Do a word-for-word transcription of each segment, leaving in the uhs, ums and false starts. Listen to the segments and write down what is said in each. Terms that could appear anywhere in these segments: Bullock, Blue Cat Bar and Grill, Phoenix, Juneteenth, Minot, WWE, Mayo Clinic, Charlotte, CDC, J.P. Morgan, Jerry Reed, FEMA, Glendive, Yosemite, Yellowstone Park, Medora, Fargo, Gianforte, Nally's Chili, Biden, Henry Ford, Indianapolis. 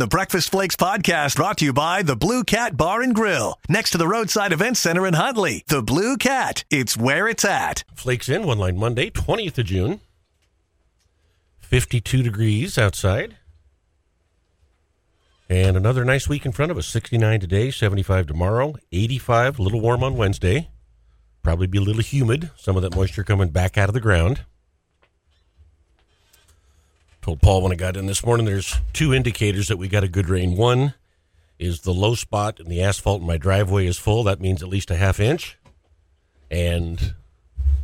The Breakfast Flakes podcast brought to you by the Blue Cat Bar and Grill. Next to the Rhoadside Event Center in Huntley. The Blue Cat. It's where it's at. Flakes in one line Monday, twentieth of June. fifty-two degrees outside. And another nice week in front of us. sixty-nine today, seventy-five tomorrow, eighty-five, a little warm on Wednesday. Probably be a little humid. Some of that moisture coming back out of the ground. Told Paul when I got in this morning, there's two indicators that we got a good rain. One is the low spot and the asphalt in my driveway is full. That means at least a half inch. And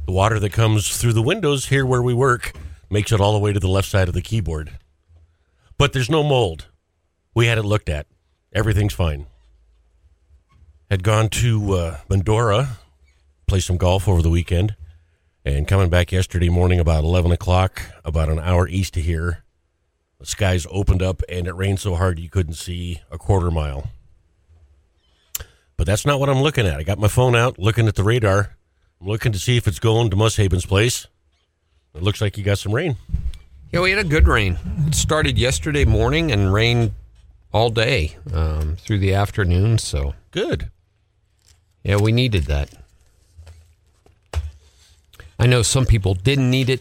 the water that comes through the windows here where we work makes it all the way to the left side of the keyboard. But there's no mold. We had it looked at. Everything's fine. Had gone to uh, Mandora, play some golf over the weekend. And coming back yesterday morning about eleven o'clock, about an hour east of here, the skies opened up and it rained so hard you couldn't see a quarter mile. But that's not what I'm looking at. I got my phone out, looking at the radar. I'm looking to see if it's going to Mushaben's place. It looks like you got some rain. Yeah, we had a good rain. It started yesterday morning and rained all day um, through the afternoon, so. Good. Yeah, we needed that. I know some people didn't need it.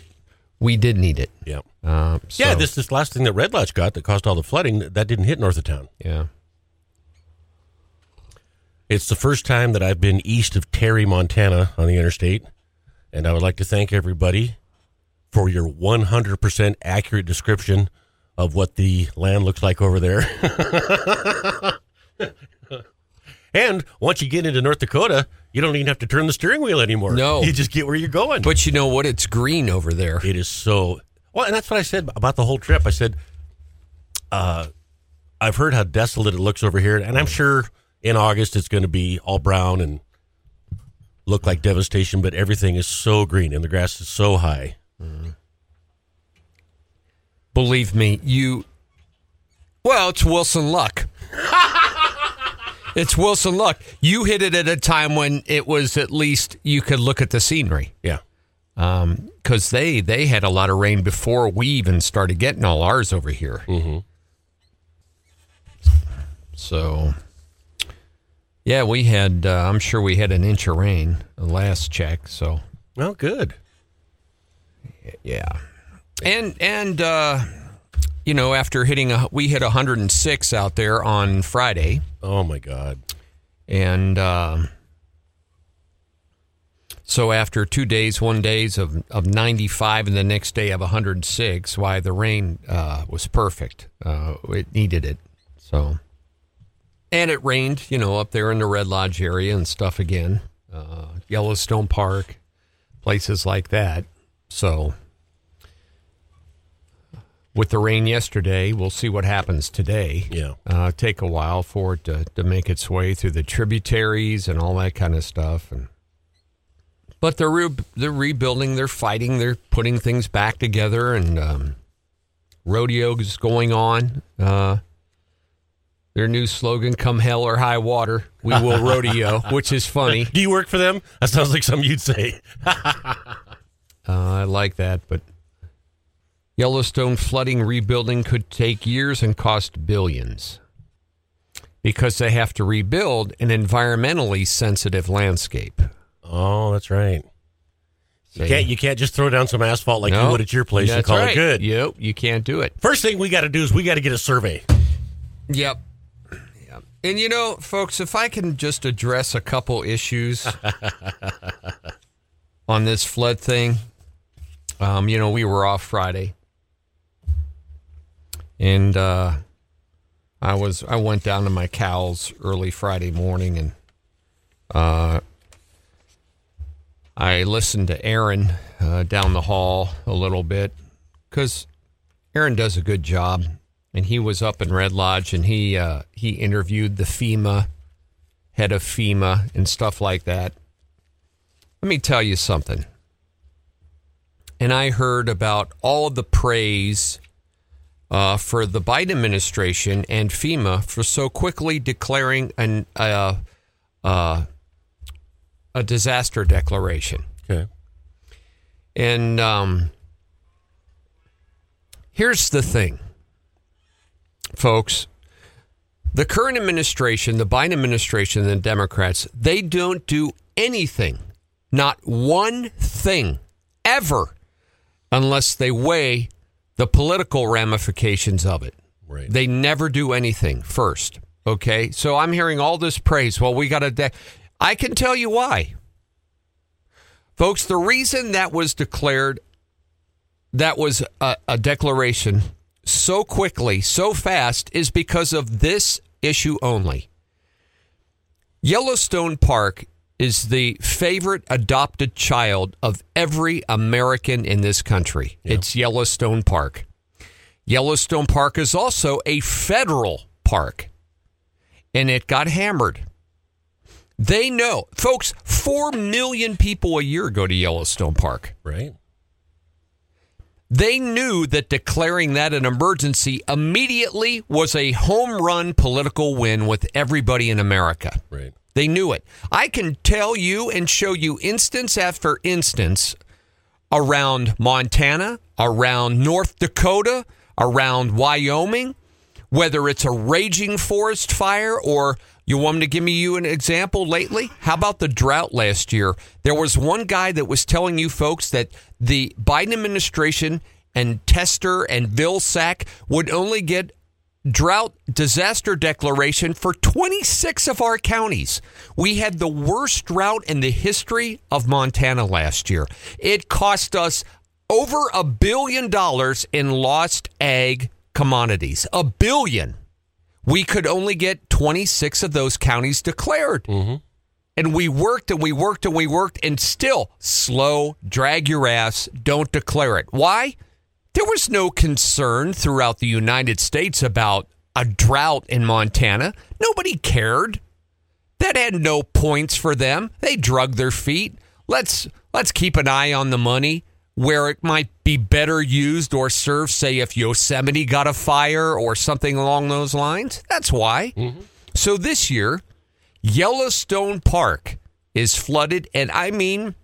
We did need it. Yeah. Uh, so. Yeah, this this last thing that Red Lodge got that caused all the flooding, that didn't hit north of town. Yeah. It's the first time that I've been east of Terry, Montana on the interstate, and I would like to thank everybody for your one hundred percent accurate description of what the land looks like over there. And once you get into North Dakota, you don't even have to turn the steering wheel anymore. No. You just get where you're going. But you know what? It's green over there. It is so... Well, and that's what I said about the whole trip. I said, uh, I've heard how desolate it looks over here, and I'm sure in August it's going to be all brown and look like devastation, but everything is so green, and the grass is so high. Mm-hmm. Believe me, you... Well, it's Wilson Luck. It's Wilson Luck. You hit it at a time when it was at least you could look at the scenery. Yeah. Um, 'cause they, they had a lot of rain before we even started getting all ours over here. Mm-hmm. So, yeah, we had, uh, I'm sure we had an inch of rain last check, so. Well, good. Yeah. And, and uh, you know, after hitting, a, we hit one hundred six out there on Friday. Oh, my God. And um, so after two days, one days of, of ninety-five and the next day of one hundred six, why the rain uh, was perfect. Uh, it needed it. So, and it rained, you know, up there in the Red Lodge area and stuff again. Uh, Yellowstone Park, places like that. So with the rain yesterday, we'll see what happens today. Yeah, uh, take a while for it to, to make its way through the tributaries and all that kind of stuff. And but they're re- they're rebuilding, they're fighting, they're putting things back together, and um, rodeos going on. Uh, their new slogan: "Come hell or high water, we will rodeo," which is funny. Do you work for them? That sounds like something you'd say. uh, I like that, but. Yellowstone flooding rebuilding could take years and cost billions because they have to rebuild an environmentally sensitive landscape. Oh, that's right. So, you can't you can't just throw down some asphalt like no, you would at your place and call right. it good. Yep, you can't do it. First thing we got to do is we got to get a survey. Yep. Yep. And you know, folks, if I can just address a couple issues on this flood thing. Um, you know, we were off Friday. And uh, I was I went down to my cows early Friday morning, and uh, I listened to Aaron uh, down the hall a little bit because Aaron does a good job, and he was up in Red Lodge, and he uh, he interviewed the FEMA head of FEMA and stuff like that. Let me tell you something. And I heard about all of the praise uh, for the Biden administration and FEMA for so quickly declaring an, uh, uh, a disaster declaration. Okay. And um, here's the thing, folks. The current administration, the Biden administration, and the Democrats, they don't do anything, not one thing, ever, unless they weigh the political ramifications of it. Right. They never do anything first. Okay, so I'm hearing all this praise. Well, we got to... De- I can tell you why. Folks, the reason that was declared, that was a, a declaration so quickly, so fast, is because of this issue only. Yellowstone Park is the favorite adopted child of every American in this country. Yeah. It's Yellowstone Park. Yellowstone Park is also a federal park, and it got hammered. They know. Folks, four million people a year go to Yellowstone Park. Right. They knew that declaring that an emergency immediately was a home run political win with everybody in America. Right. They knew it. I can tell you and show you instance after instance around Montana, around North Dakota, around Wyoming, whether it's a raging forest fire or... You want me to give me you an example lately? How about the drought last year? There was one guy that was telling you folks that the Biden administration and Tester and Vilsack would only get drought disaster declaration for twenty-six of our counties. We had the worst drought in the history of Montana last year. It cost us over a billion dollars in lost ag commodities. A billion. We could only get twenty-six of those counties declared. Mm-hmm. And we worked and we worked and we worked and still slow, drag your ass, don't declare it. Why? There was no concern throughout the United States about a drought in Montana. Nobody cared. That had no points for them. They drug their feet. Let's let's keep an eye on the money where it might be better used or served, say, if Yosemite got a fire or something along those lines. That's why. Mm-hmm. So this year, Yellowstone Park is flooded. And I mean,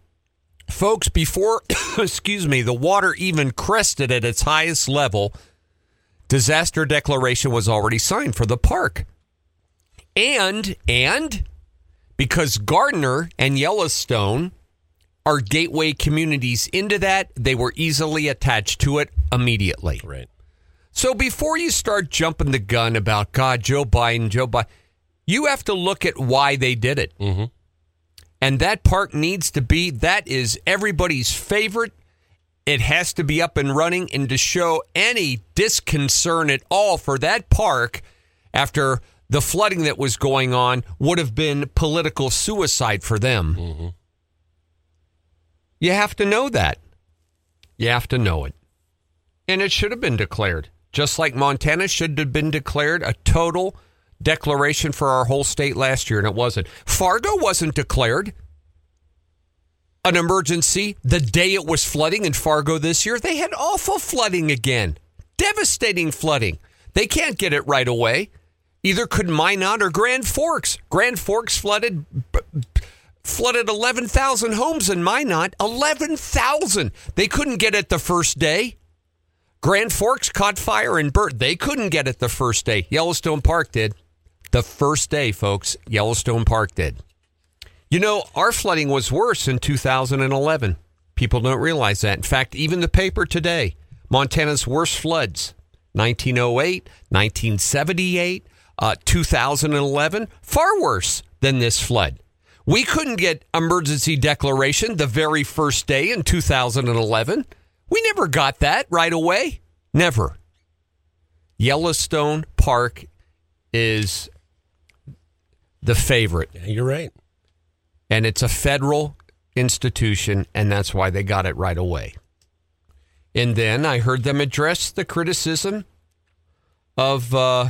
folks, before, excuse me, the water even crested at its highest level, disaster declaration was already signed for the park. And, and, because Gardner and Yellowstone are gateway communities into that, they were easily attached to it immediately. Right. So before you start jumping the gun about, God, Joe Biden, Joe Biden, you have to look at why they did it. Mm-hmm. And that park needs to be, that is everybody's favorite. It has to be up and running, and to show any disconcern at all for that park after the flooding that was going on would have been political suicide for them. Mm-hmm. You have to know that. You have to know it. And it should have been declared, just like Montana should have been declared a total declaration for our whole state last year, and it wasn't. Fargo wasn't declared an emergency the day it was flooding in Fargo this year. They had awful flooding again, devastating flooding. They can't get it right away. Either could Minot or Grand Forks. Grand Forks flooded... Flooded eleven thousand homes in Minot. eleven thousand. They couldn't get it the first day. Grand Forks caught fire in Burt. They couldn't get it the first day. Yellowstone Park did. The first day, folks. Yellowstone Park did. You know, our flooding was worse in two thousand eleven. People don't realize that. In fact, even the paper today, Montana's worst floods, nineteen oh eight, nineteen seventy-eight, uh, two thousand eleven, far worse than this flood. We couldn't get emergency declaration the very first day in two thousand eleven. We never got that right away. Never. Yellowstone Park is the favorite. Yeah, you're right. And it's a federal institution, and that's why they got it right away. And then I heard them address the criticism of, uh,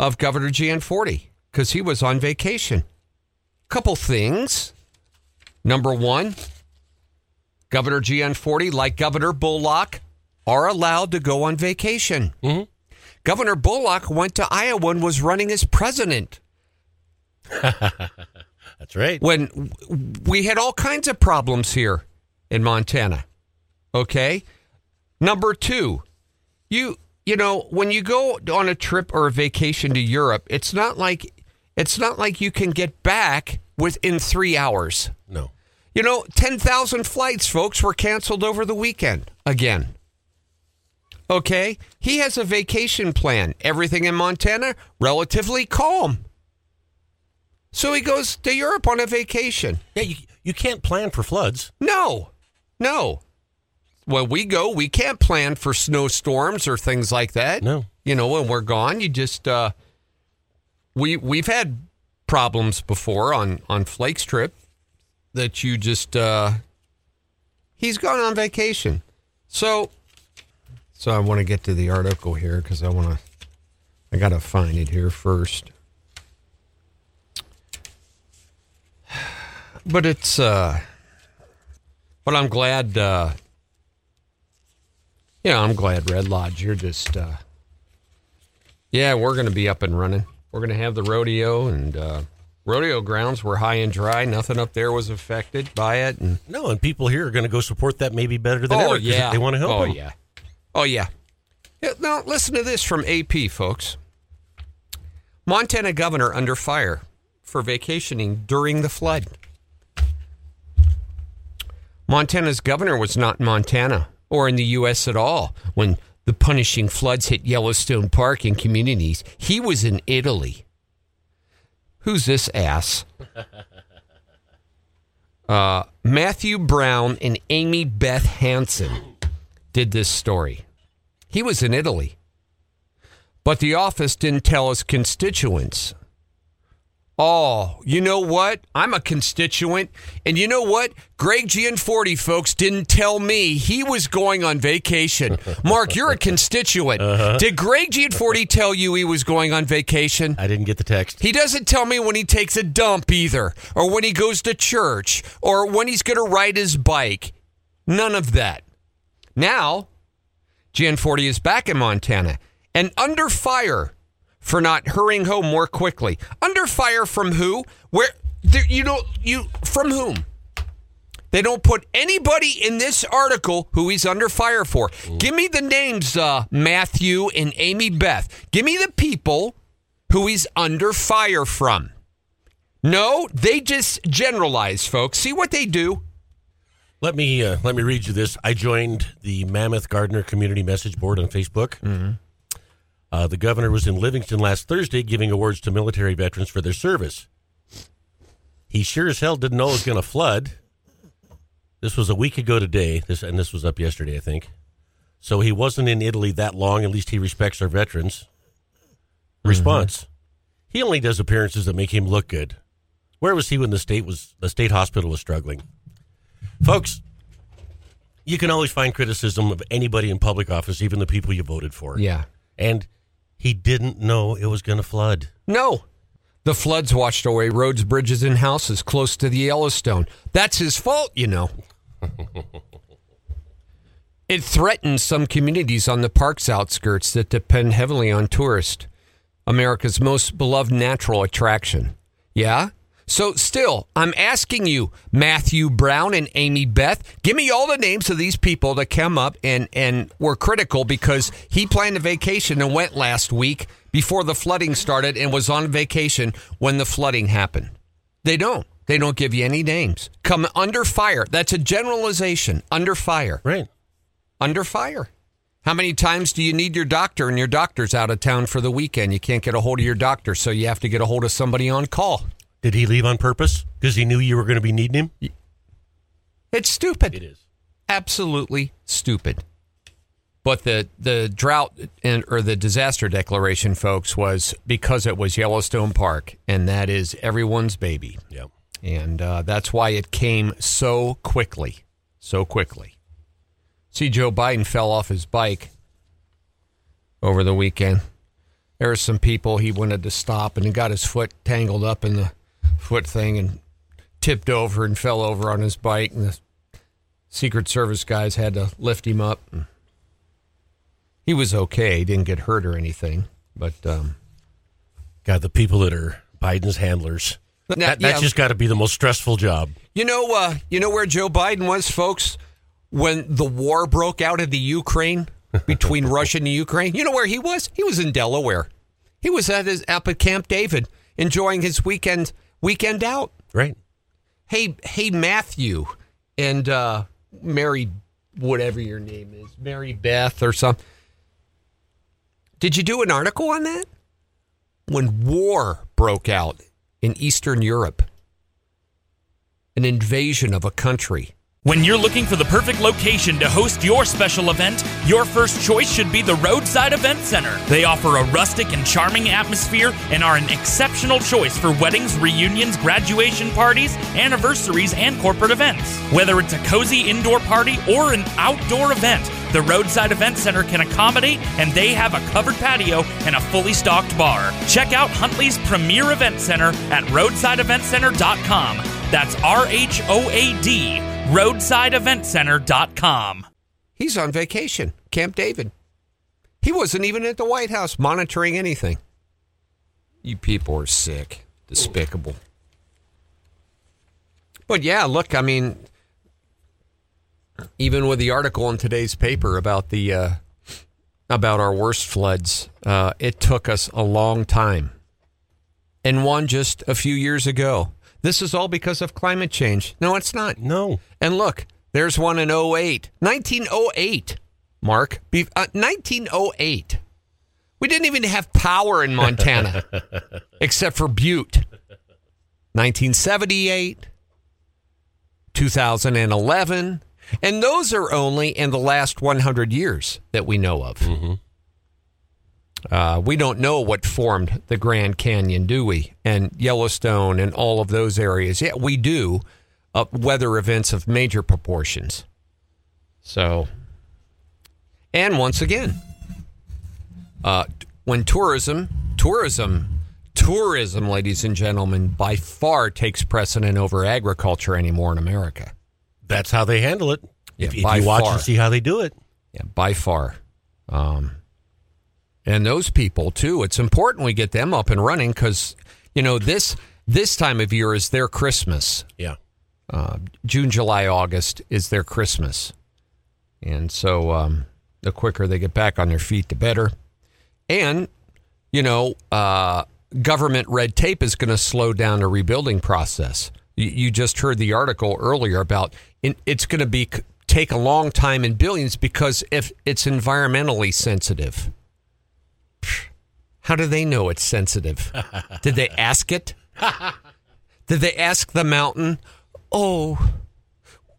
of Governor Gianforte because he was on vacation. Couple things. Number one, Governor Gianforte, like Governor Bullock, are allowed to go on vacation. Mm-hmm. Governor Bullock went to Iowa and was running as president. That's right. When we had all kinds of problems here in Montana. Okay. Number two, you you know, when you go on a trip or a vacation to Europe, it's not like it's not like you can get back within three hours. No. You know, ten thousand flights, folks, were canceled over the weekend again. Okay? He has a vacation plan. Everything in Montana, relatively calm. So he goes to Europe on a vacation. Yeah, you, you can't plan for floods. No, no. When we go, we can't plan for snowstorms or things like that. No. You know, when we're gone, you just, uh, we, we've had problems before on, on Flake's trip that you just, uh, he's gone on vacation. So, so I want to get to the article here because I want to, I got to find it here first. But it's, uh, but I'm glad, uh, you know, I'm glad Red Lodge, you're just, uh, yeah, we're going to be up and running. We're going to have the rodeo and, uh, rodeo grounds were high and dry. Nothing up there was affected by it. And, no, and people here are going to go support that maybe better than oh, ever. Yeah. They want to help. Oh, them. yeah. Oh, yeah. Now, listen to this from A P, folks. Montana governor under fire for vacationing during the flood. Montana's governor was not in Montana or in the U S at all when the punishing floods hit Yellowstone Park and communities. He was in Italy. Who's this ass? Uh, Matthew Brown and Amy Beth Hansen did this story. He was in Italy. But the office didn't tell his constituents. Oh, you know what? I'm a constituent. And you know what? Greg Gianforte, folks, didn't tell me he was going on vacation. Mark, you're a constituent. Uh-huh. Did Greg Gianforte tell you he was going on vacation? I didn't get the text. He doesn't tell me when he takes a dump either, or when he goes to church, or when he's going to ride his bike. None of that. Now, Gianforte is back in Montana and under fire for not hurrying home more quickly. Under fire from who? Where? There, you know, you from whom? They don't put anybody in this article who he's under fire for. Ooh. Give me the names, uh, Matthew and Amy Beth. Give me the people who he's under fire from. No, they just generalize, folks. See what they do. Let me uh, let me read you this. I joined the Mammoth Gardener Community Message Board on Facebook. Mm-hmm. Uh, the governor was in Livingston last Thursday giving awards to military veterans for their service. He sure as hell didn't know it was going to flood. This was a week ago today, this and this was up yesterday, I think. So he wasn't in Italy that long. At least he respects our veterans. Response. Mm-hmm. He only does appearances that make him look good. Where was he when the state was the state hospital was struggling? Folks, you can always find criticism of anybody in public office, even the people you voted for. Yeah. And he didn't know it was going to flood. No. The floods washed away roads, bridges, and houses close to the Yellowstone. That's his fault, you know. It threatens some communities on the park's outskirts that depend heavily on tourists, America's most beloved natural attraction. Yeah? So still, I'm asking you, Matthew Brown and Amy Beth, give me all the names of these people that came up and, and were critical because he planned a vacation and went last week before the flooding started and was on vacation when the flooding happened. They don't. They don't give you any names. Come under fire. That's a generalization. Under fire. Right. Under fire. How many times do you need your doctor and your doctor's out of town for the weekend? You can't get a hold of your doctor, so you have to get a hold of somebody on call. Did he leave on purpose because he knew you were going to be needing him? It's stupid. It is. Absolutely stupid. But the, the drought and or the disaster declaration, folks, was because it was Yellowstone Park, and that is everyone's baby. Yeah. And uh, that's why it came so quickly, so quickly. See, Joe Biden fell off his bike over the weekend. There were some people he wanted to stop, and he got his foot tangled up in the foot thing and tipped over and fell over on his bike, and the Secret Service guys had to lift him up. He was okay. He didn't get hurt or anything, but um God, the people that are Biden's handlers, that, now, yeah. that's just got to be the most stressful job. You know, uh you know where Joe Biden was, folks, when the war broke out in the Ukraine? between Russia and Ukraine. You know where he was? He was in Delaware. He was at his up at Camp David, enjoying his weekend weekend out. Right. Hey, hey, Matthew and uh, Mary, whatever your name is, Mary Beth or something. Did you do an article on that? When war broke out in Eastern Europe, an invasion of a country. When you're looking for the perfect location to host your special event, your first choice should be the Rhoadside Event Center. They offer a rustic and charming atmosphere and are an exceptional choice for weddings, reunions, graduation parties, anniversaries, and corporate events. Whether it's a cozy indoor party or an outdoor event, the Rhoadside Event Center can accommodate, and they have a covered patio and a fully stocked bar. Check out Huntley's premier event center at roadside event center dot com. That's R H O A D, roadside event center dot com. He's on vacation, Camp David. He wasn't even at the White House monitoring anything. You people are sick, despicable. But yeah, look, I mean... Even with the article in today's paper about the uh, about our worst floods, uh, it took us a long time. And one just a few years ago. This is all because of climate change. No, it's not. No. And look, there's one in oh eight. nineteen oh eight, Mark. Be- uh, nineteen oh eight. We didn't even have power in Montana, except for Butte. nineteen seventy-eight, two thousand eleven... And those are only in the last one hundred years that we know of. Mm-hmm. Uh, we don't know what formed the Grand Canyon, do we? And Yellowstone and all of those areas. Yeah, we do. Uh, weather events of major proportions. So, and once again, uh, when tourism, tourism, tourism, ladies and gentlemen, by far takes precedent over agriculture anymore in America. That's how they handle it. Yeah, if if by you watch far. And see how they do it. Yeah, by far. Um, and those people, too. It's important we get them up and running because, you know, this this time of year is their Christmas. Yeah. Uh, June, July, August is their Christmas. And so um, the quicker they get back on their feet, the better. And, you know, uh, government red tape is going to slow down the rebuilding process. You just heard the article earlier about it's going to be take a long time in billions because if it's environmentally sensitive. How do they know it's sensitive? Did they ask it? Did they ask the mountain? Oh,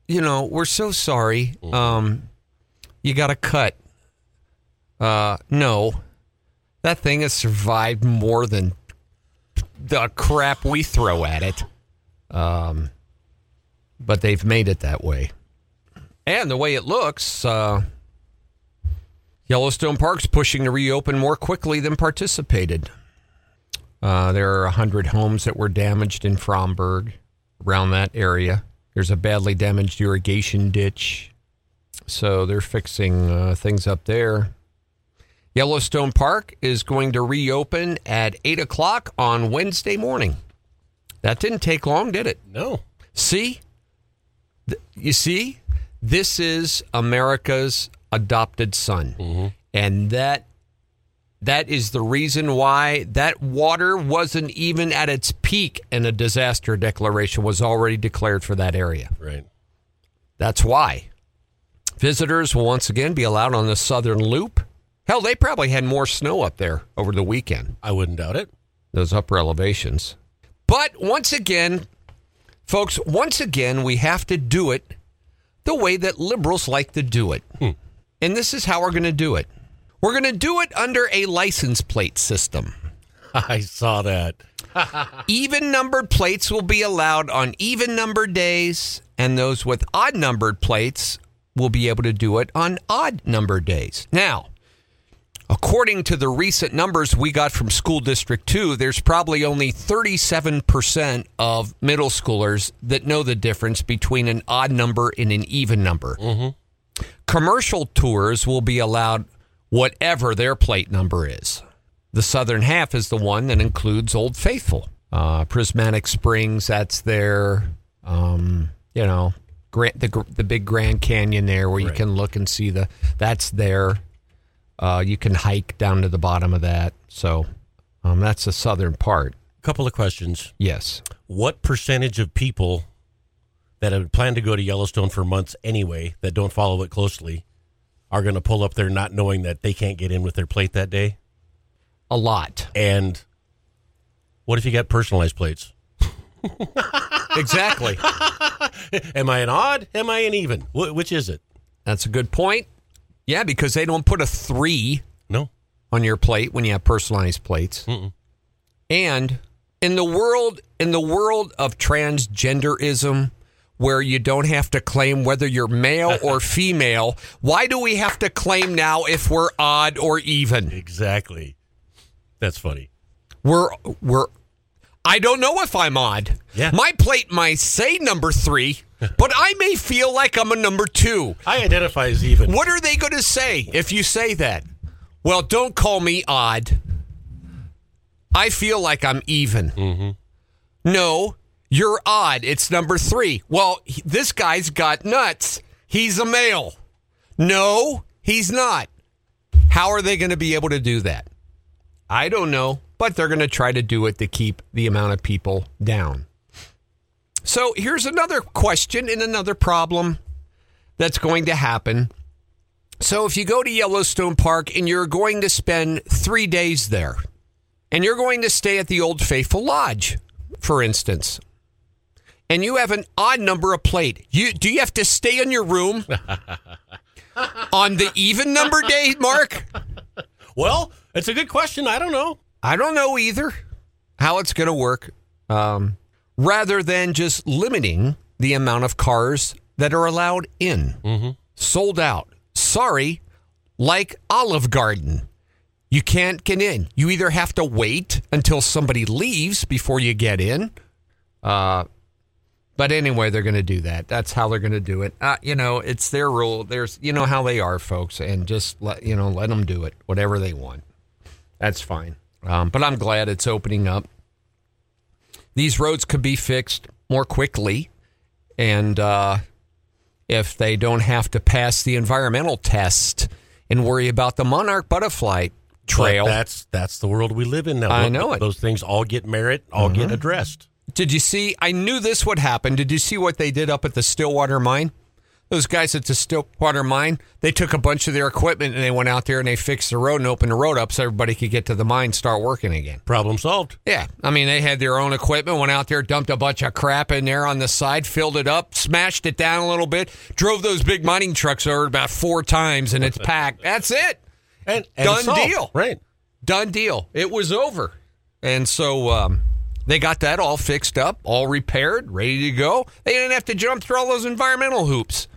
you know, we're so sorry. Um, you got to cut. Uh, no, that thing has survived more than the crap we throw at it. Um, but they've made it that way. And the way it looks, uh, Yellowstone Park's pushing to reopen more quickly than participated. Uh, there are one hundred homes that were damaged in Fromberg, around that area. There's a badly damaged irrigation ditch. So they're fixing uh, things up there. Yellowstone Park is going to reopen at eight o'clock on Wednesday morning. That didn't take long, did it? No. See? Th- you see? This is America's adopted son. Mm-hmm. And that that is the reason why that water wasn't even at its peak and a disaster declaration was already declared for that area. Right. That's why. Visitors will once again be allowed on the southern loop. Hell, they probably had more snow up there over the weekend. I wouldn't doubt it. Those upper elevations. But once again, folks, once again, we have to do it the way that liberals like to do it. Hmm. And this is how we're going to do it. We're going to do it under a license plate system. I saw that. Even numbered plates will be allowed on even numbered days, and those with odd numbered plates will be able to do it on odd numbered days. Now, according to the recent numbers we got from School District two, there's probably only thirty-seven percent of middle schoolers that know the difference between an odd number and an even number. Mm-hmm. Commercial tours will be allowed whatever their plate number is. The southern half is the one that includes Old Faithful. Uh, Prismatic Springs, that's their, um, you know, Grand, the, the big Grand Canyon there where right. You can look and see the, that's there. Uh, you can hike down to the bottom of that. So um, that's the southern part. Couple of questions. Yes. What percentage of people that have planned to go to Yellowstone for months anyway, that don't follow it closely, are going to pull up there not knowing that they can't get in with their plate that day? A lot. And what if you got personalized plates? Exactly. Am I an odd? Am I an even? Wh- which is it? That's a good point. Yeah, because they don't put a three no. on your plate when you have personalized plates. Mm-mm. And in the world, in the world of transgenderism, where you don't have to claim whether you're male or female, why do we have to claim now if we're odd or even? Exactly. That's funny. We're we're. I don't know if I'm odd. Yeah. My plate might say number three, but I may feel like I'm a number two. I identify as even. What are they going to say if you say that? Well, don't call me odd. I feel like I'm even. Mm-hmm. No, you're odd. It's number three. Well, he, this guy's got nuts. He's a male. No, he's not. How are they going to be able to do that? I don't know, but they're going to try to do it to keep the amount of people down. So here's another question and another problem that's going to happen. So if you go to Yellowstone Park and you're going to spend three days there, and you're going to stay at the Old Faithful Lodge, for instance, and you have an odd number of plate, you do you have to stay in your room on the even number day, Mark? Well, it's a good question. I don't know. I don't know either how it's going to work. Um, rather than just limiting the amount of cars that are allowed in. Mm-hmm. Sold out. Sorry, like Olive Garden. You can't get in. You either have to wait until somebody leaves before you get in. Uh, but anyway, they're going to do that. That's how they're going to do it. Uh, you know, it's their rule. There's, you know how they are, folks. And just, let, you know, let them do it, whatever they want. That's fine. Um, but I'm glad it's opening up. These roads could be fixed more quickly. And uh, if they don't have to pass the environmental test and worry about the monarch butterfly trail. But that's that's the world we live in now. I know it. Those things all get merit, all mm-hmm. get addressed. Did you see? I knew this would happen. Did you see what they did up at the Stillwater Mine? Those guys at the Stillwater Mine, they took a bunch of their equipment and they went out there and they fixed the road and opened the road up so everybody could get to the mine and start working again. Problem solved. Yeah. I mean, they had their own equipment, went out there, dumped a bunch of crap in there on the side, filled it up, smashed it down a little bit, drove those big mining trucks over about four times and it's packed. That's it. And, and done solved. Deal. Right. Done deal. It was over. And so um, they got that all fixed up, all repaired, ready to go. They didn't have to jump through all those environmental hoops.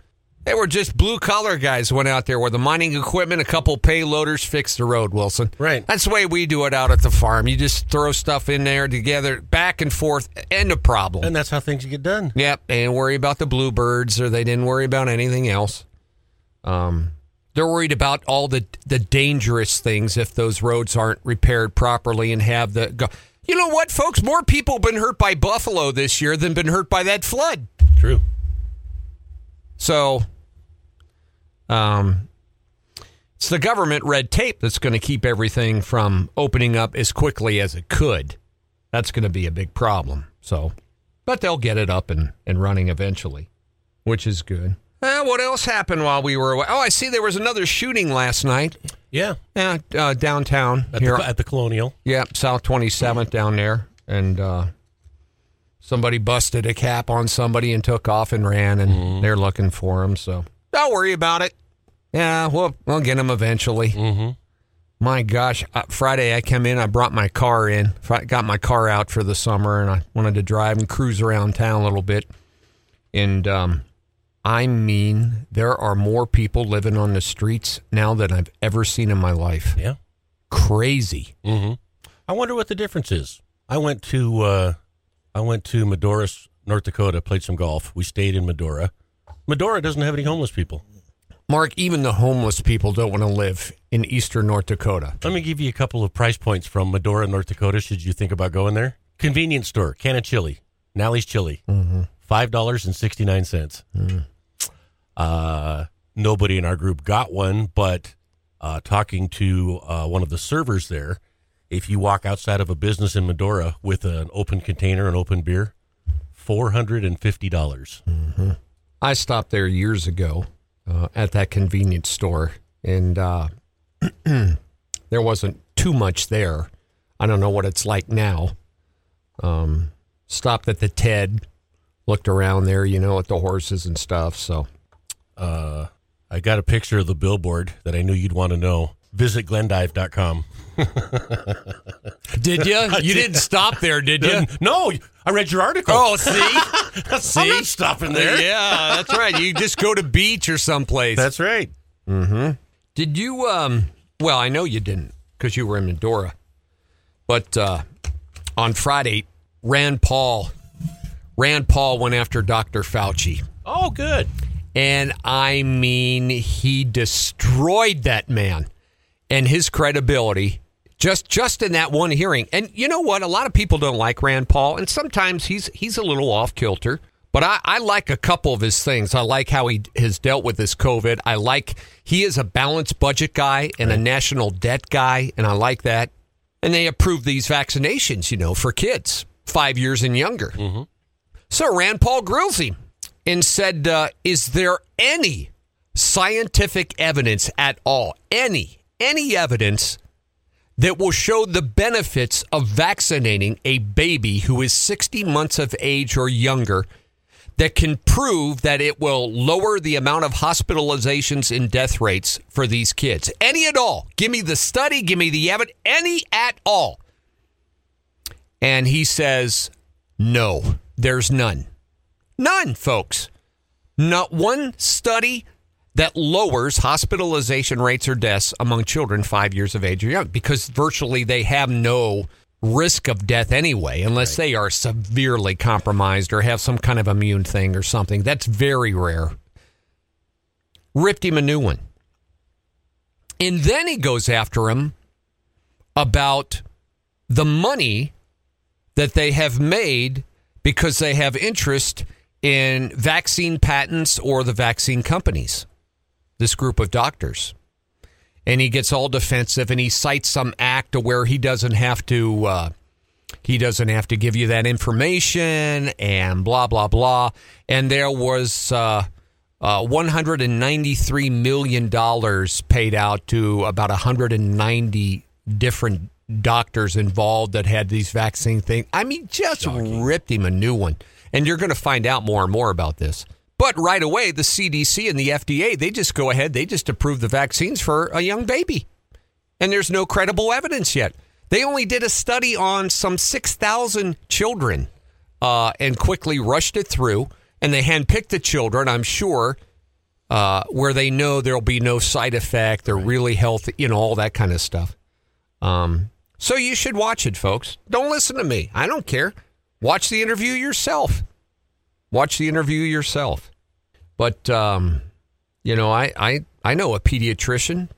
They were just blue-collar guys went out there with the mining equipment, a couple payloaders, fixed the road, Wilson. Right. That's the way we do it out at the farm. You just throw stuff in there together, back and forth, end of problem. And that's how things get done. Yep. They didn't worry about the bluebirds or they didn't worry about anything else. Um, they're worried about all the, the dangerous things if those roads aren't repaired properly and have the... Go- you know what, folks? More people have been hurt by buffalo this year than been hurt by that flood. True. So, um, it's the government red tape that's going to keep everything from opening up as quickly as it could. That's going to be a big problem. So, but they'll get it up and, and running eventually, which is good. Uh, what else happened while we were away? Oh, I see there was another shooting last night. Yeah. Yeah, uh, downtown. At, here. The, at the Colonial. Yeah, South twenty-seventh down there. And, uh. Somebody busted a cap on somebody and took off and ran, and mm-hmm. they're looking for him. So don't worry about it. Yeah, we'll we'll get him eventually. Mm-hmm. My gosh, uh, Friday I came in, I brought my car in, got my car out for the summer, and I wanted to drive and cruise around town a little bit. And um, I mean, there are more people living on the streets now than I've ever seen in my life. Yeah, crazy. Mm-hmm. I wonder what the difference is. I went to. Uh... I went to Medora, North Dakota, played some golf. We stayed in Medora. Medora doesn't have any homeless people. Mark, even the homeless people don't want to live in eastern North Dakota. Let me give you a couple of price points from Medora, North Dakota, should you think about going there. Convenience store, can of chili, Nally's Chili, mm-hmm. five dollars and sixty-nine cents. Mm. Uh, nobody in our group got one, but uh, talking to uh, one of the servers there. If you walk outside of a business in Medora with an open container, an open beer, four hundred fifty dollars. Mm-hmm. I stopped there years ago uh, at that convenience store, and uh, there wasn't too much there. I don't know what it's like now. Um, stopped at the Ted, looked around there, you know, at the horses and stuff. So uh, I got a picture of the billboard that I knew you'd want to know. Visit glendive dot com. Did you? You didn't stop there, did you? No, I read your article. Oh, see? see? I'm not stopping there. Yeah, that's right. You just go to beach or someplace. That's right. Mm-hmm. Did you, um, well, I know you didn't because you were in Mandora, but uh, on Friday, Rand Paul, Rand Paul went after Doctor Fauci. Oh, good. And I mean, he destroyed that man and his credibility just just in that one hearing. And you know what? A lot of people don't like Rand Paul, and sometimes he's he's a little off kilter. But I, I like a couple of his things. I like how he has dealt with this COVID. I like he is a balanced budget guy and a national debt guy, and I like that. And they approved these vaccinations, you know, for kids five years and younger. Mm-hmm. So Rand Paul grills him and said, uh, is there any scientific evidence at all, any, any evidence that will show the benefits of vaccinating a baby who is sixty months of age or younger that can prove that it will lower the amount of hospitalizations and death rates for these kids? Any at all. Give me the study. Give me the evidence. Any at all. And he says, no, there's none. None, folks. Not one study that lowers hospitalization rates or deaths among children five years of age or young, because virtually they have no risk of death anyway, unless right. they are severely compromised or have some kind of immune thing or something. That's very rare. Ripped him a new one. And then he goes after him about the money that they have made because they have interest in vaccine patents or the vaccine companies, this group of doctors. And he gets all defensive, and he cites some act to where he doesn't have to uh, he doesn't have to give you that information and blah, blah, blah. And there was uh, uh, one hundred ninety-three million dollars paid out to about one hundred ninety different doctors involved that had these vaccine things. I mean, just Doggy. ripped him a new one. And you're going to find out more and more about this. But right away, the C D C and the F D A, they just go ahead, they just approve the vaccines for a young baby. And there's no credible evidence yet. They only did a study on some six thousand children uh, and quickly rushed it through. And they handpicked the children, I'm sure, uh, where they know there'll be no side effect. They're really healthy, you know, all that kind of stuff. Um, so you should watch it, folks. Don't listen to me. I don't care. Watch the interview yourself. Watch the interview yourself. But, um, you know, I, I, I know a pediatrician,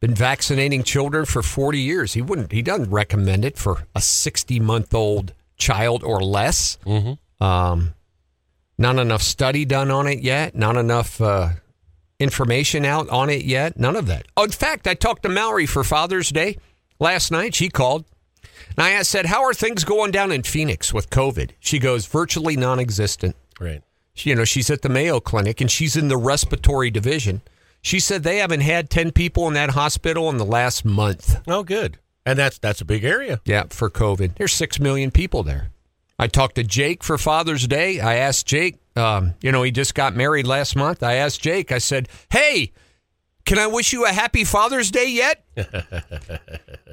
been vaccinating children for forty years. He wouldn't, he doesn't recommend it for a sixty month old child or less. Mm-hmm. Um, not enough study done on it yet. Not enough, uh, information out on it yet. None of that. Oh, in fact, I talked to Mallory for Father's Day last night. She called. And I said, how are things going down in Phoenix with COVID? She goes, virtually non-existent. Right. She, you know, she's at the Mayo Clinic, and she's in the respiratory division. She said they haven't had ten people in that hospital in the last month. Oh, good. And that's that's a big area. Yeah, for COVID. There's six million people there. I talked to Jake for Father's Day. I asked Jake, um, you know, he just got married last month. I asked Jake, I said, hey, can I wish you a happy Father's Day yet?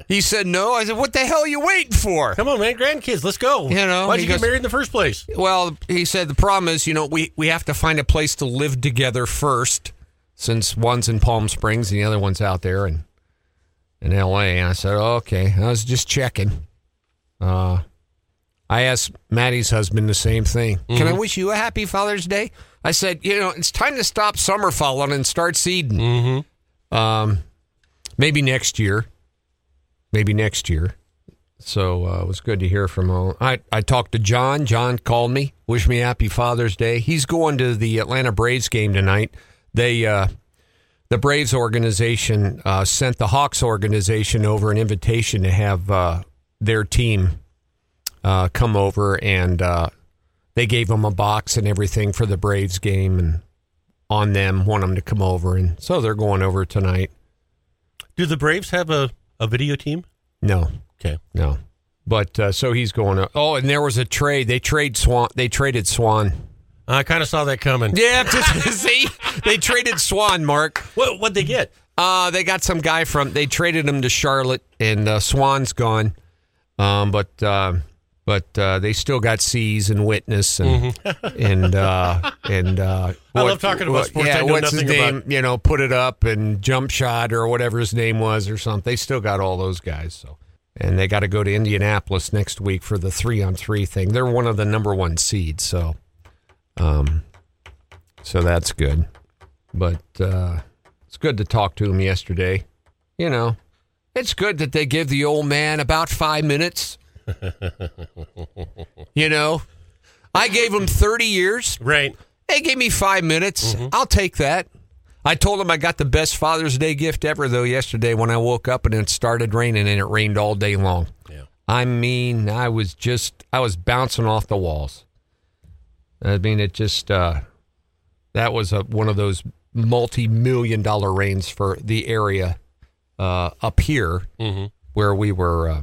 He said no. I said, what the hell are you waiting for? Come on, man. Grandkids, let's go. You know, why'd you goes, get married in the first place? Well, he said the problem is, you know, we, we have to find a place to live together first, since one's in Palm Springs and the other one's out there in, in L A. And I said, oh, okay. I was just checking. Uh, I asked Maddie's husband the same thing. Mm-hmm. Can I wish you a happy Father's Day? I said, you know, it's time to stop summer falling and start seeding. Mm-hmm. Um, maybe next year. Maybe next year. So uh, it was good to hear from all. I, I talked to John. John called me, wished me happy Father's Day. He's going to the Atlanta Braves game tonight. They uh, the Braves organization uh, sent the Hawks organization over an invitation to have uh, their team uh, come over, and uh, they gave them a box and everything for the Braves game, and on them, want them to come over, and so they're going over tonight. Do the Braves have a, a video team? No. Okay. No. But uh, so he's going to, oh, and there was a trade. They trade Swan. They traded Swan. I kind of saw that coming. Yeah, just, see, they traded Swan, Mark. What what'd they get? Uh they got some guy from. They traded him to Charlotte, and uh, Swan's gone. Um, but uh, but uh, they still got C's and Witness and mm-hmm. and uh, and. Uh, I what, love talking about what, sports. Yeah, I know what's nothing his name? About. You know, put it up and jump shot or whatever his name was or something. They still got all those guys. So. And they got to go to Indianapolis next week for the three-on-three thing. They're one of the number one seeds, so um, so that's good. But uh, it's good to talk to him yesterday. You know, it's good that they give the old man about five minutes. You know, I gave him thirty years. Right. They gave me five minutes. Mm-hmm. I'll take that. I told him I got the best Father's Day gift ever, though, yesterday when I woke up and it started raining, and it rained all day long. Yeah. I mean, I was just, I was bouncing off the walls. I mean, it just, uh, that was a, one of those multi-million dollar rains for the area uh, up here mm-hmm. where we were, uh,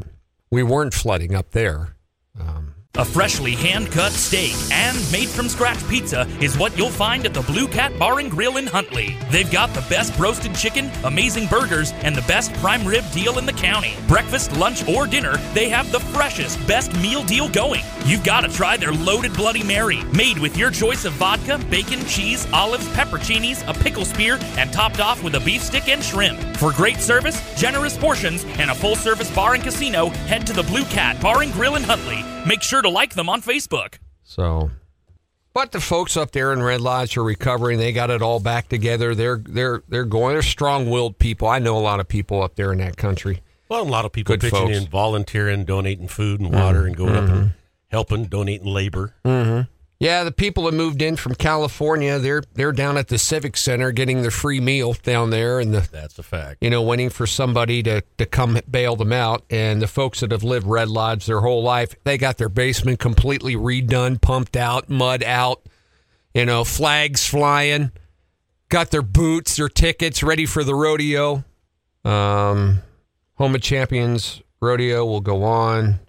we weren't flooding up there. Um A freshly hand-cut steak and made-from-scratch pizza is what you'll find at the Blue Cat Bar and Grill in Huntley. They've got the best roasted chicken, amazing burgers, and the best prime rib deal in the county. Breakfast, lunch, or dinner, they have the freshest, best meal deal going. You've got to try their loaded Bloody Mary, made with your choice of vodka, bacon, cheese, olives, pepperoncinis, a pickle spear, and topped off with a beef stick and shrimp. For great service, generous portions, and a full-service bar and casino, head to the Blue Cat Bar and Grill in Huntley. Make sure to like them on Facebook. So, but the folks up there in Red Lodge are recovering. They got it all back together. They're they're they're going. They're strong-willed people. I know a lot of people up there in that country. Well, a lot of people pitching folks in, volunteering, donating food and water, mm-hmm. and going mm-hmm. up and helping, donating labor. Mm-hmm. Yeah, the people that moved in from California, they're they're down at the Civic Center getting their free meal down there, and the, that's a fact. You know, waiting for somebody to, to come bail them out. And the folks that have lived Red Lodge their whole life, they got their basement completely redone, pumped out, mud out, you know, flags flying, got their boots, their tickets ready for the rodeo. Um, Home of Champions rodeo will go on.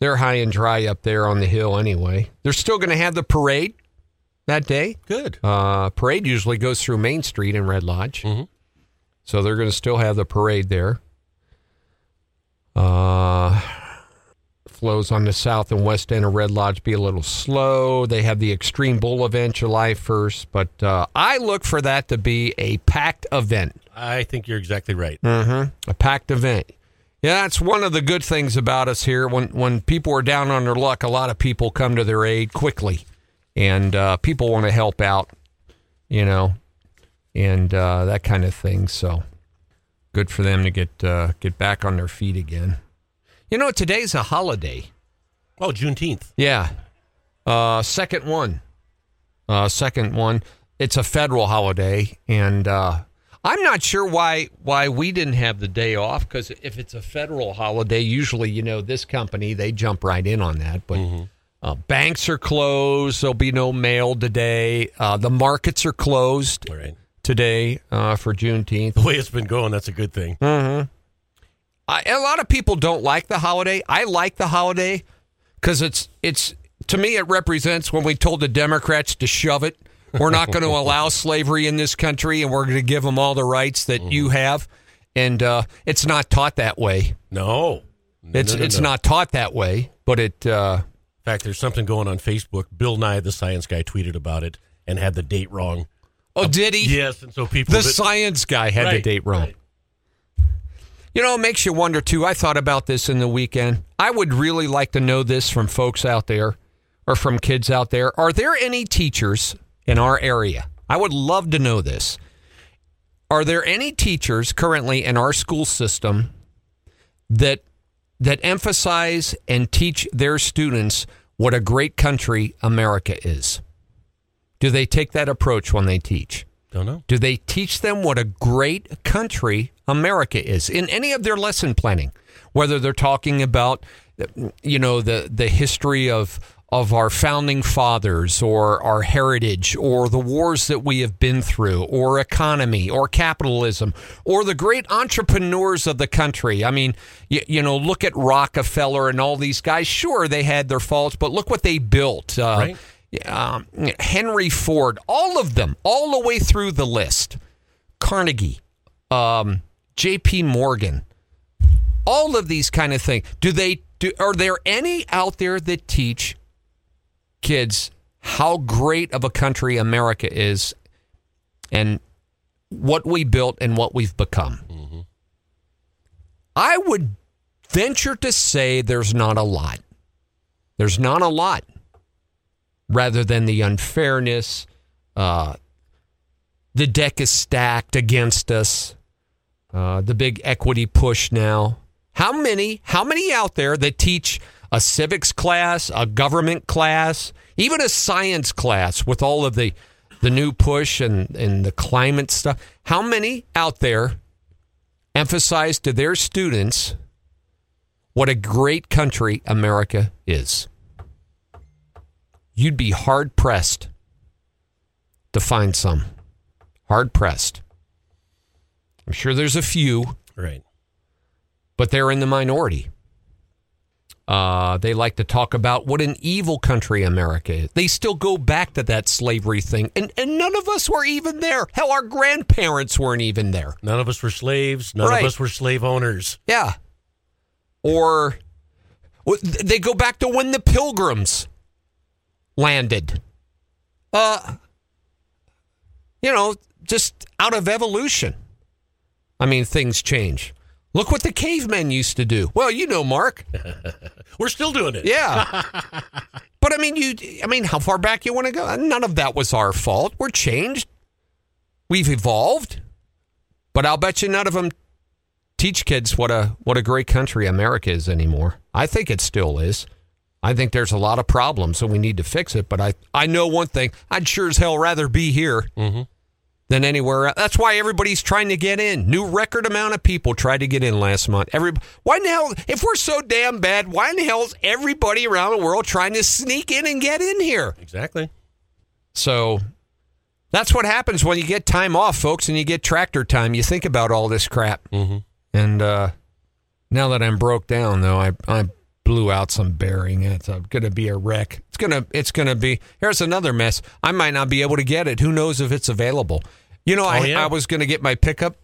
They're high and dry up there on the hill anyway. They're still going to have the parade that day. Good. Uh, parade usually goes through Main Street in Red Lodge. Mm-hmm. So they're going to still have the parade there. Uh, flows on the south and west end of Red Lodge be a little slow. They have the Extreme Bull event July first. But uh, I look for that to be a packed event. I think you're exactly right. Mm-hmm. A packed event. Yeah, that's one of the good things about us here. When when people are down on their luck, a lot of people come to their aid quickly, and uh, people want to help out, you know, and uh, that kind of thing. So good for them to get uh, get back on their feet again. You know, today's a holiday. Oh, Juneteenth. Yeah, uh, second one, uh, second one. It's a federal holiday, and. Uh, I'm not sure why why we didn't have the day off, because if it's a federal holiday, usually, you know, this company, they jump right in on that. But mm-hmm. uh, banks are closed. There'll be no mail today. Uh, the markets are closed right. today uh, for Juneteenth. The way it's been going, that's a good thing. Mm-hmm. I, a lot of people don't like the holiday. I like the holiday because it's it's to me, it represents when we told the Democrats to shove it. We're not going to allow slavery in this country, and we're going to give them all the rights that mm. you have. And uh, it's not taught that way. No. no it's no, no, it's no. not taught that way, but it... Uh, in fact, there's something going on Facebook. Bill Nye, the science guy, tweeted about it and had the date wrong. Oh, did he? Yes, and so people... The that, science guy had right, the date wrong. Right. You know, it makes you wonder, too. I thought about this in the weekend. I would really like to know this from folks out there or from kids out there. Are there any teachers... in our area? I would love to know this. Are there any teachers currently in our school system that that emphasize and teach their students what a great country America is? Do they take that approach when they teach? Don't know. Do they teach them what a great country America is in any of their lesson planning? Whether they're talking about, you know, the, the history of of our founding fathers or our heritage or the wars that we have been through or economy or capitalism or the great entrepreneurs of the country. I mean, you, you know, look at Rockefeller and all these guys. Sure, they had their faults, but look what they built. Uh, right. Um, Henry Ford, all of them, all the way through the list. Carnegie, um, J P Morgan, all of these kind of things. Do they do? Are there any out there that teach kids how great of a country America is, and what we built and what we've become? Mm-hmm. I would venture to say there's not a lot. There's not a lot. Rather than the unfairness, uh, the deck is stacked against us, uh, the big equity push now. How many, how many out there that teach a civics class, a government class, even a science class with all of the, the new push and, and the climate stuff? How many out there emphasize to their students what a great country America is? You'd be hard-pressed to find some. Hard-pressed. I'm sure there's a few. Right. But they're in the minority. Uh, they like to talk about what an evil country America is. They still go back to that slavery thing. And, and none of us were even there. Hell, our grandparents weren't even there. None of us were slaves. None right. of us were slave owners. Yeah. Or they go back to when the Pilgrims landed, uh, you know, just out of evolution. I mean, things change. Look what the cavemen used to do. Well, you know, Mark, we're still doing it. Yeah, but I mean, you. I mean, how far back you want to go? None of that was our fault. We're changed. We've evolved. But I'll bet you none of them teach kids what a what a great country America is anymore. I think it still is. I think there's a lot of problems, so we need to fix it. But I, I know one thing. I'd sure as hell rather be here mm-hmm. than anywhere else. That's why everybody's trying to get in. New record amount of people tried to get in last month. Every, why in the hell, if we're so damn bad, why in the hell is everybody around the world trying to sneak in and get in here? Exactly. So that's what happens when you get time off, folks, and you get tractor time. You think about all this crap. Mm-hmm. And uh, now that I'm broke down, though, I, I'm... blew out some bearing. It's going to be a wreck. It's going to, it's going to be, here's another mess. I might not be able to get it. Who knows if it's available? You know, oh, I, yeah. I was going to get my pickup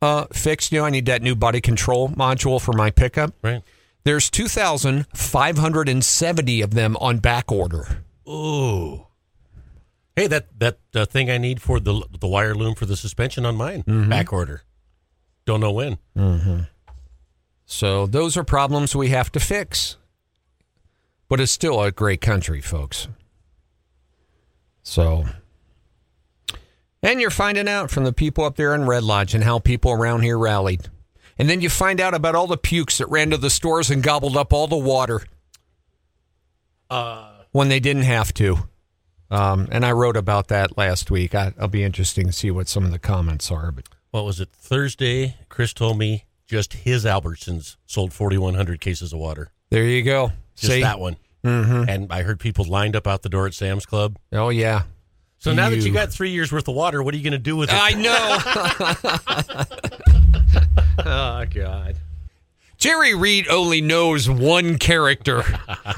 uh, fixed. You know, I need that new body control module for my pickup. Right. There's two thousand five hundred seventy of them on back order. Ooh. Hey, that, that uh, thing I need for the, the wire loom for the suspension on mine. Mm-hmm. Back order. Don't know when. Mm-hmm. So those are problems we have to fix. But it's still a great country, folks. So, and you're finding out from the people up there in Red Lodge and how people around here rallied. And then you find out about all the pukes that ran to the stores and gobbled up all the water uh, when they didn't have to. Um, and I wrote about that last week. I, I'll be interesting to see what some of the comments are. But what was it? Thursday, Chris told me just his Albertsons sold forty-one hundred cases of water. There you go. Just See? that one. Mm-hmm. And I heard people lined up out the door at Sam's Club. Oh, yeah. So you. Now that you got three years worth of water, what are you going to do with it? I know. Oh, God. Jerry Reed only knows one character,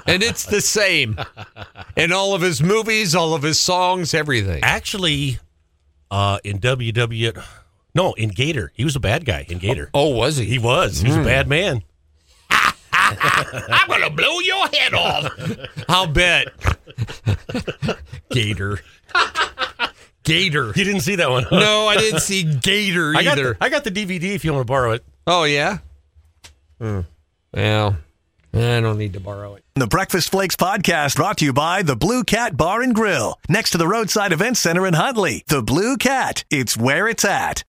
and it's the same in all of his movies, all of his songs, everything. Actually, uh, in W W E... No, in Gator. He was a bad guy in Gator. Oh, oh was he? He was. He was mm. a bad man. I'm going to blow your head off. I'll bet. Gator. Gator. You didn't see that one, huh? No, I didn't see Gator either. I got, the, I got the D V D if you want to borrow it. Oh, yeah? Mm. Well, I don't need to borrow it. The Breakfast Flakes podcast brought to you by the Blue Cat Bar and Grill, next to the Rhoadside Event Center in Huntley. The Blue Cat. It's where it's at.